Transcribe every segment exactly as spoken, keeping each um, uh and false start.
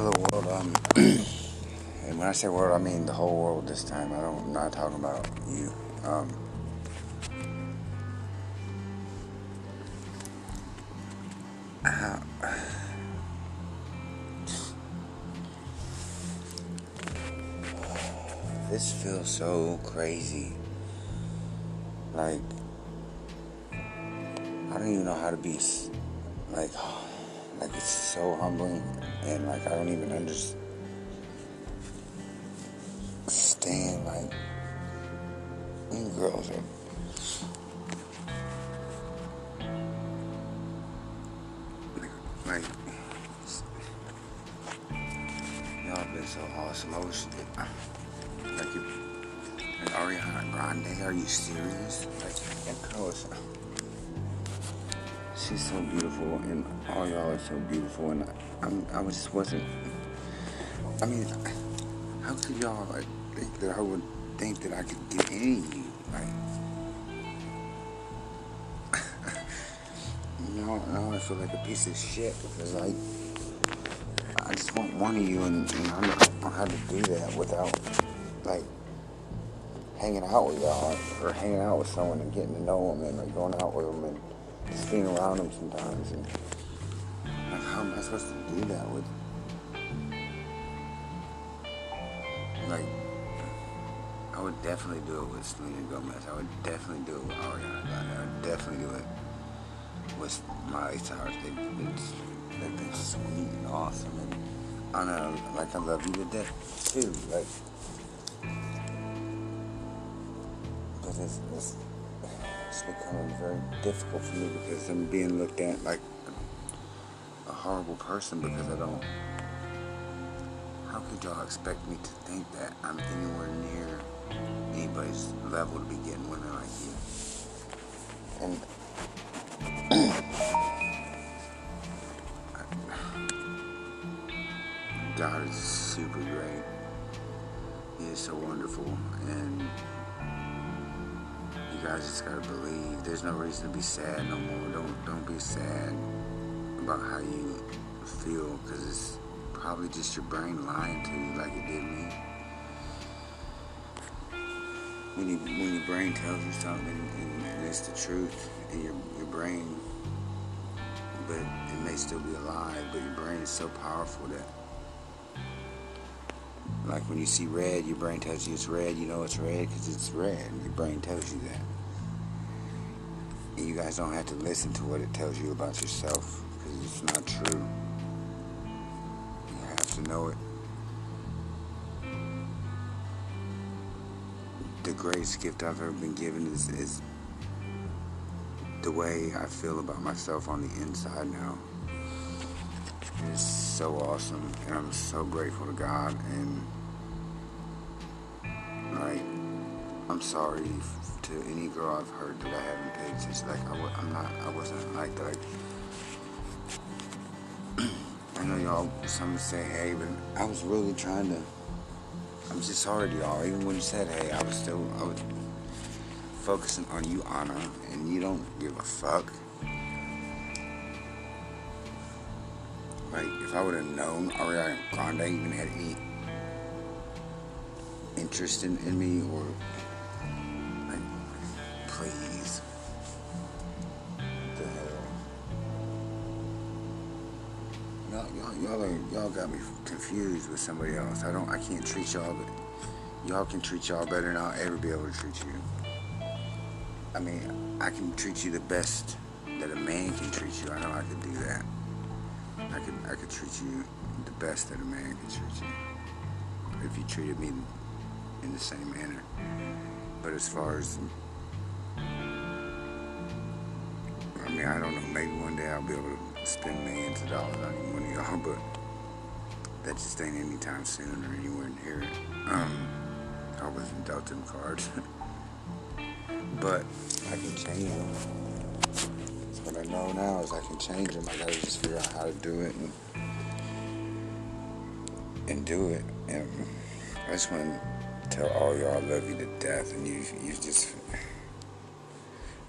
Hello world. Um, and when I say world, I mean the whole world this time. I don't, I'm not talking about you. Um, how, this feels so crazy. Like, I don't even know how to be, like, like it's so humbling, and like I don't even understand, like, you girls are, like, y'all have been so awesome. I wish that, like, you, like Ariana Grande, are you serious? Like, that girl is, she's so beautiful, and all y'all are so beautiful, and I, I'm, I was just wasn't, I mean, how could y'all, like, think that I would think that I could get any of you, like, no, no, I feel like a piece of shit, because, like, I just want one of you, and, and I don't know how to do that without, like, hanging out with y'all, or hanging out with someone, and getting to know them, and, or going out with them, and just being around them sometimes, and like, how am I supposed to do that with, like, I would definitely do it with Selena Gomez, I would definitely do it with Ariana Grande, I would definitely do it with my stars. They've been, they've been sweet and awesome, and I know, like, I love you to death, too, like, but it's, it's it's becoming very difficult for me because I'm being looked at like a horrible person because I don't, how could y'all expect me to think that I'm anywhere near anybody's level to be getting women like you? And God is super great. He is so wonderful, and you guys just gotta believe. There's no reason to be sad no more. Don't don't be sad about how you feel, because it's probably just your brain lying to you like it did me. When you when your brain tells you something and, and it's the truth, and your your brain, but it may still be a lie. But your brain is so powerful that, like, when you see red, your brain tells you it's red. You know it's red because it's red. Your brain tells you that. And you guys don't have to listen to what it tells you about yourself, because it's not true. You have to know it. The greatest gift I've ever been given is, is the way I feel about myself on the inside now. It's so awesome, and I'm so grateful to God, and like, I'm sorry f- to any girl I've heard that I haven't paid attention. Like, I w- I'm not, I wasn't like that. Like, I know y'all, some say hey, but I was really trying to, I'm just sorry to y'all, even when you said hey, I was still, I was focusing on you, Anna, and you don't give a fuck. Like, if I would have known Ariana Grande even had any interest in, in me, or, like, please, what the hell? Y'all, y'all, y'all, are, y'all got me confused with somebody else. I don't, I can't treat y'all, but y'all can treat y'all better than I'll ever be able to treat you. I mean, I can treat you the best that a man can treat you. I know I could do that. I could I could treat you the best that a man could treat you if you treated me in the same manner. But as far as, I mean, I don't know, maybe one day I'll be able to spend millions of dollars on any one of y'all, but that just ain't anytime soon or anywhere near it. Um, I wasn't dealt them cards. But I can change them. What I know now is I can change them. I gotta just figure out how to do it and and do it. And I just want to tell all y'all I love you to death. And you, you just,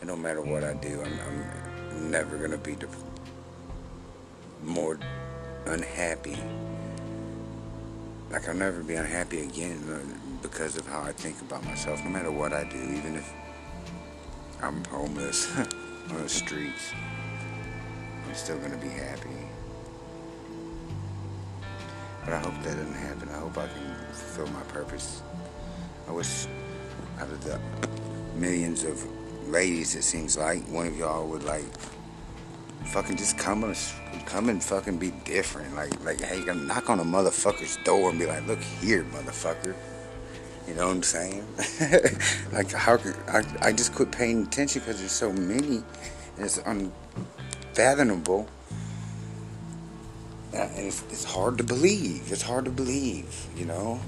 and no matter what I do, I'm, I'm never gonna be more unhappy like I'll never be unhappy again because of how I think about myself, no matter what I do, even if I'm homeless on the streets, I'm still going to be happy. But I hope that doesn't happen. I hope I can fulfill my purpose. I wish out of the millions of ladies, it seems like, one of y'all would like fucking just come and come and fucking be different. Like, like, hey, gonna knock on a motherfucker's door and be like, "Look here, motherfucker." You know what I'm saying? Like, how could I? I just quit paying attention because there's so many, and it's unfathomable, and it's, it's hard to believe. It's hard to believe, you know.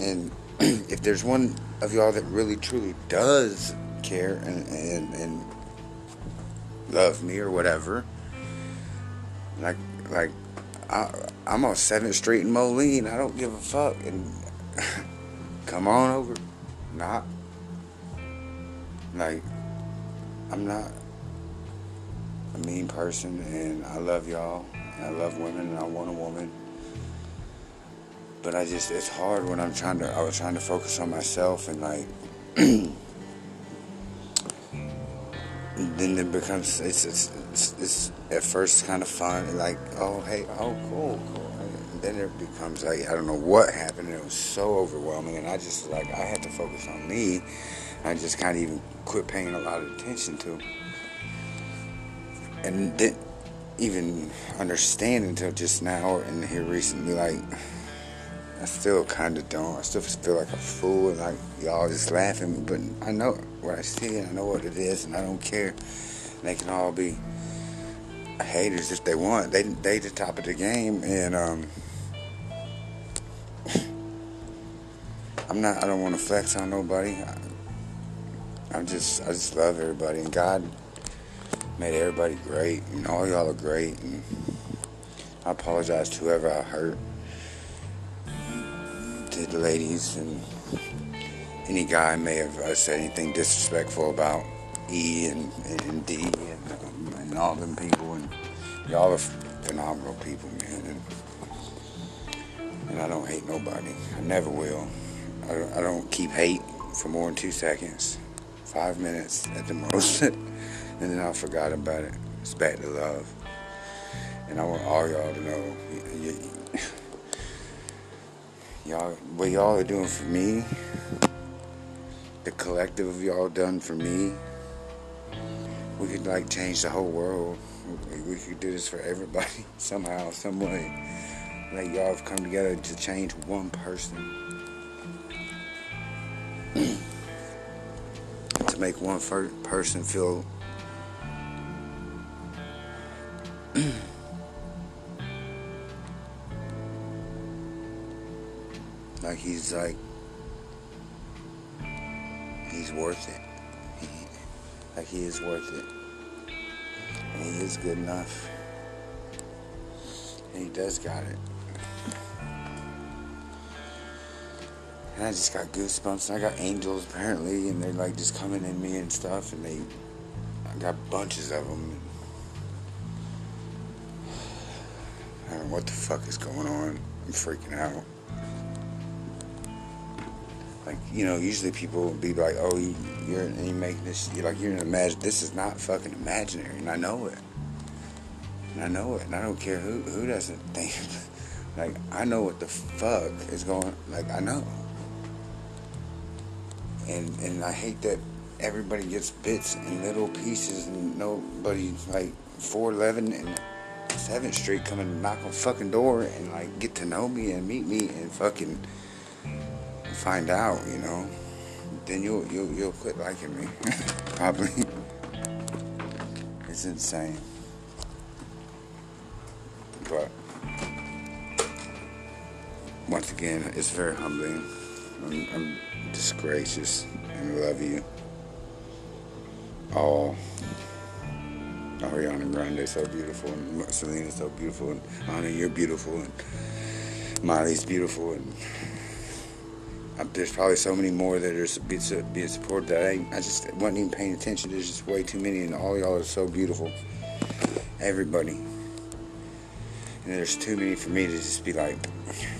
And if there's one of y'all that really truly does care and and, and love me or whatever, like like I, I'm on seventh Street in Moline, I don't give a fuck, and come on over. Not like I'm not a mean person, and I love y'all, and I love women, and I want a woman, but I just, it's hard when I'm trying to I was trying to focus on myself, and like then it becomes, it's, it's, it's, it's at first kind of fun, like, oh, hey, oh, cool, cool. And then it becomes like, I don't know what happened. It was so overwhelming, and I just, like, I had to focus on me. I just kind of even quit paying a lot of attention to it. And didn't even understand until just now and here recently, like, I still kind of don't. I still feel like a fool, and like y'all just laugh at me. But I know what I see, and I know what it is, and I don't care. And they can all be haters if they want. They they the top of the game, and um, I'm not. I don't want to flex on nobody. I, I'm just. I just love everybody, and God made everybody great, and all y'all are great. And I apologize to whoever I hurt. The ladies and any guy may have uh, said anything disrespectful about E and, and D and, and all them people, and y'all are phenomenal people, man, and, and I don't hate nobody. I never will. I don't, I don't keep hate for more than two seconds, five minutes at the most, and then I forgot about it. It's back to love, and I want all y'all to know you, you, y'all, what y'all are doing for me, the collective of y'all done for me, we could like change the whole world. We could do this for everybody somehow, some way. Like, y'all have come together to change one person, to make one fir- person feel like he's like, he's worth it. He, like he is worth it. And he is good enough. And he does got it. And I just got goosebumps. And I got angels apparently. And they're like just coming in me and stuff. And they, I got bunches of them. I don't know what the fuck is going on. I'm freaking out. Like, you know, usually people will be like, oh, you, you're, you make this, you're like, you're an imagine. This is not fucking imaginary, and I know it. And I know it, and I don't care who, who doesn't think. Like, I know what the fuck is going, like, I know. And and I hate that everybody gets bits and little pieces, and nobody's like four eleven and seventh Street coming to knock on fucking door and, like, get to know me and meet me and fucking find out, you know, then you'll you'll, you'll quit liking me. Probably. It's insane. But once again, it's very humbling. I'm, I'm just gracious and love you all. Ariana Grande so beautiful, and Selena so beautiful, and Anna, you're beautiful, and Molly's beautiful, and there's probably so many more that are being supported that I, I just wasn't even paying attention. There's just way too many, and all y'all are so beautiful. Everybody. And there's too many for me to just be like,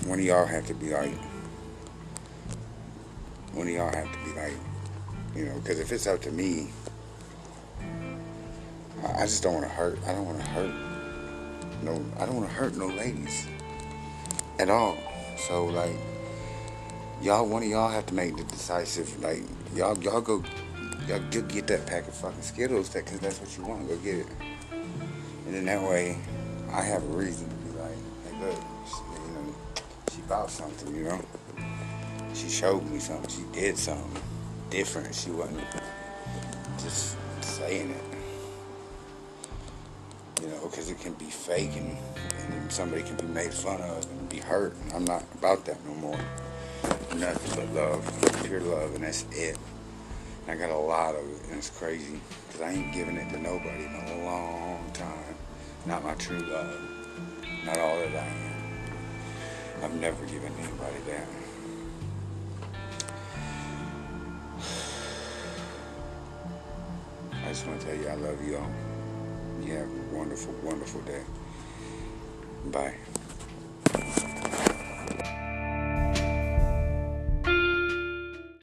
one of y'all have to be like, one of y'all have to be like, you know, because if it's up to me, I just don't want to hurt. I don't want to hurt. No, I don't want to hurt no ladies at all. So like, y'all, one of y'all have to make the decisive. Like, y'all, y'all go, y'all go get that pack of fucking Skittles, that because that's what you want. Go get it, and then that way, I have a reason to be like, hey, look, she, you know, she bought something, you know. She showed me something. She did something different. She wasn't just saying it. You know, because it can be fake and, and somebody can be made fun of and be hurt. And I'm not about that no more. Nothing but love, pure love, and that's it. And I got a lot of it, and it's crazy because I ain't giving it to nobody in a long time. Not my true love, not all that I am. I've never given anybody that. I just want to tell you I love you all. You have a wonderful, wonderful day. Bye.